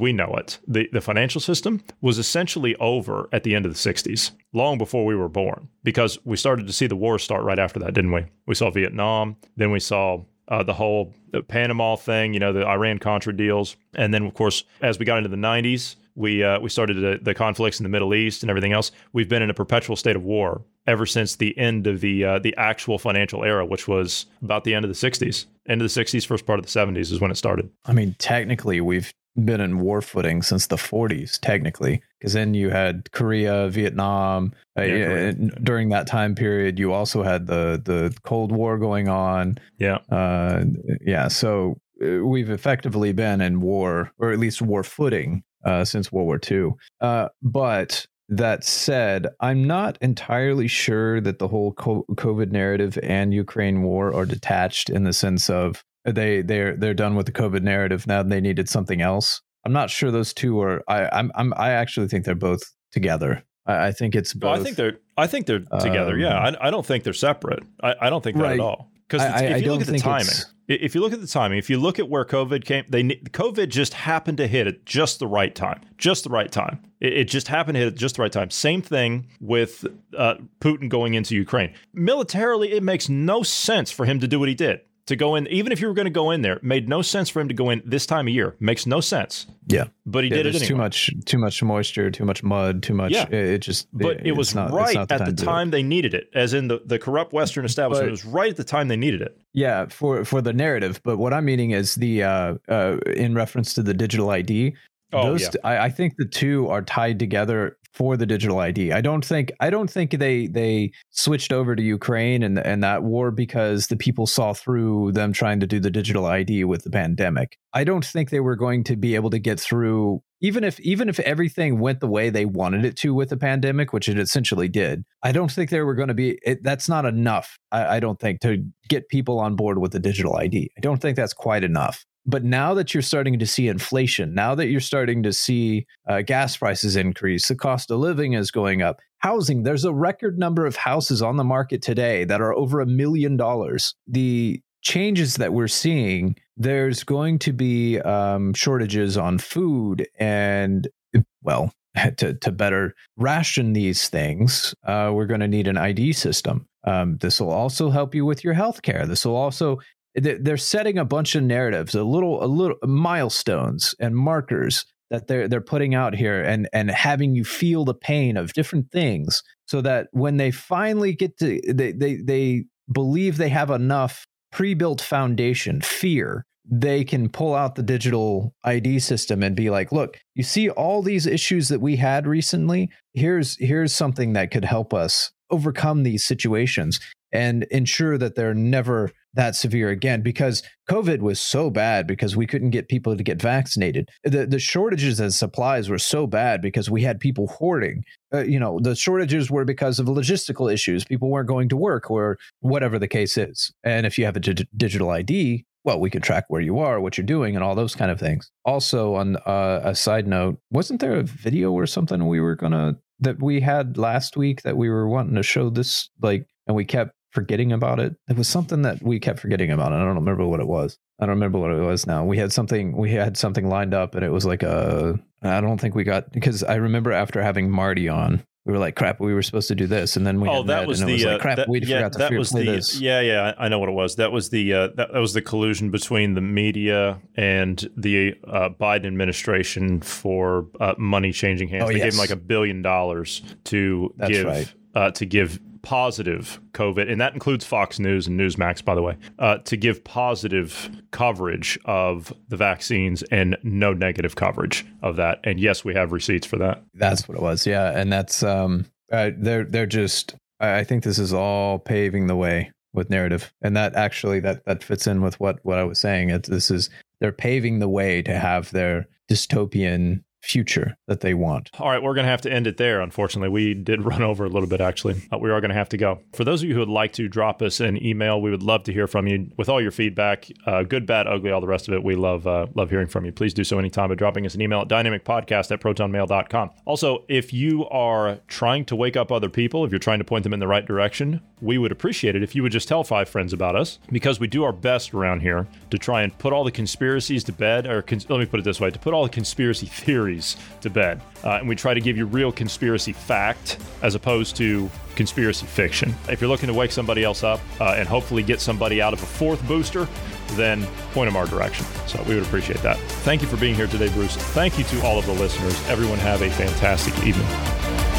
we know it, the financial system was essentially over at the end of the 60s, long before we were born, because we started to see the wars start right after that, didn't we? We saw Vietnam, then we saw the whole Panama thing, you know, the Iran-Contra deals. And then, of course, as we got into the 90s, we started the conflicts in the Middle East and everything else. We've been in a perpetual state of war ever since the end of the actual financial era, which was about the end of the 60s. End of the 60s, first part of the 70s is when it started. I mean, technically, we've been in war footing since the 40s, technically, because then you had Korea, Vietnam. Korea. During that time period, you also had the Cold War going on. Yeah. So we've effectively been in war, or at least war footing, since World War II. But that said, I'm not entirely sure that the whole COVID narrative and Ukraine war are detached in the sense of they're done with the COVID narrative now. They needed something else. I'm not sure those two are. I actually think they're both together. I think it's both. Well, I think they're together. Yeah, I don't think they're separate. I don't think that at all. Because if you look at the timing, if you look at where COVID came, COVID just happened to hit at just the right time, It just happened to hit at just the right time. Same thing with Putin going into Ukraine. Militarily, it makes no sense for him to do what he did. To go in, even if you were going to go in there, made no sense for him to go in this time of year. Makes no sense. Yeah, but he did it anyway. Too much moisture, too much mud, too much. Yeah. It was right at the time they needed it, as in the corrupt Western establishment. It was right at the time they needed it. Yeah, for the narrative. But what I'm meaning is the in reference to the digital ID. I think the two are tied together for the digital ID. I don't think they switched over to Ukraine and that war because the people saw through them trying to do the digital ID with the pandemic. I don't think they were going to be able to get through, even if everything went the way they wanted it to with the pandemic, which it essentially did. I don't think they were going to be. That's not enough. I don't think to get people on board with the digital ID. I don't think that's quite enough. But now that you're starting to see inflation, now that you're starting to see gas prices increase, the cost of living is going up. Housing, there's a record number of houses on the market today that are over $1 million. The changes that we're seeing, there's going to be shortages on food and, well, to better ration these things, we're going to need an ID system. This will also help you with your healthcare. This will also... They're setting a bunch of narratives, a little milestones and markers that they're putting out here and having you feel the pain of different things so that when they finally get to, they believe they have enough pre-built foundation, fear, they can pull out the digital ID system and be like, look, you see all these issues that we had recently? Here's something that could help us overcome these situations and ensure that they're never that severe again, because COVID was so bad because we couldn't get people to get vaccinated. The shortages of supplies were so bad because we had people hoarding. The shortages were because of logistical issues. People weren't going to work or whatever the case is. And if you have a digital ID, well, we can track where you are, what you're doing, and all those kind of things. Also, on a side note, wasn't there a video or something that we had last week that we were wanting to show this, like, and we kept forgetting about it? It was something that we kept forgetting about. I don't remember what it was now. We had something lined up and it was like I don't think we got, because I remember after having Marty on, we were like, crap, we were supposed to do this. And then we forgot to play this. Yeah, I know what it was. That was the collusion between the media and the Biden administration for money changing hands. They gave him like $1 billion to give positive COVID, and that includes Fox News and Newsmax, by the way, to give positive coverage of the vaccines and no negative coverage of that. And yes, we have receipts for that. That's what it was. Yeah. And that's they're just, I think this is all paving the way with narrative. And that actually that fits in with what I was saying. They're paving the way to have their dystopian future that they want. All right, we're going to have to end it there. Unfortunately, we did run over a little bit, actually. We are going to have to go. For those of you who would like to drop us an email, we would love to hear from you with all your feedback, good, bad, ugly, all the rest of it. We love hearing from you. Please do so anytime by dropping us an email at dynamicpodcast@protonmail.com. Also, if you are trying to wake up other people, if you're trying to point them in the right direction, we would appreciate it if you would just tell 5 friends about us, because we do our best around here to try and put all the conspiracies to bed, or let me put it this way, to put all the conspiracy theories to bed. And we try to give you real conspiracy fact as opposed to conspiracy fiction. If you're looking to wake somebody else up and hopefully get somebody out of a 4th booster, then point them our direction. So we would appreciate that. Thank you for being here today, Bruce. Thank you to all of the listeners. Everyone have a fantastic evening.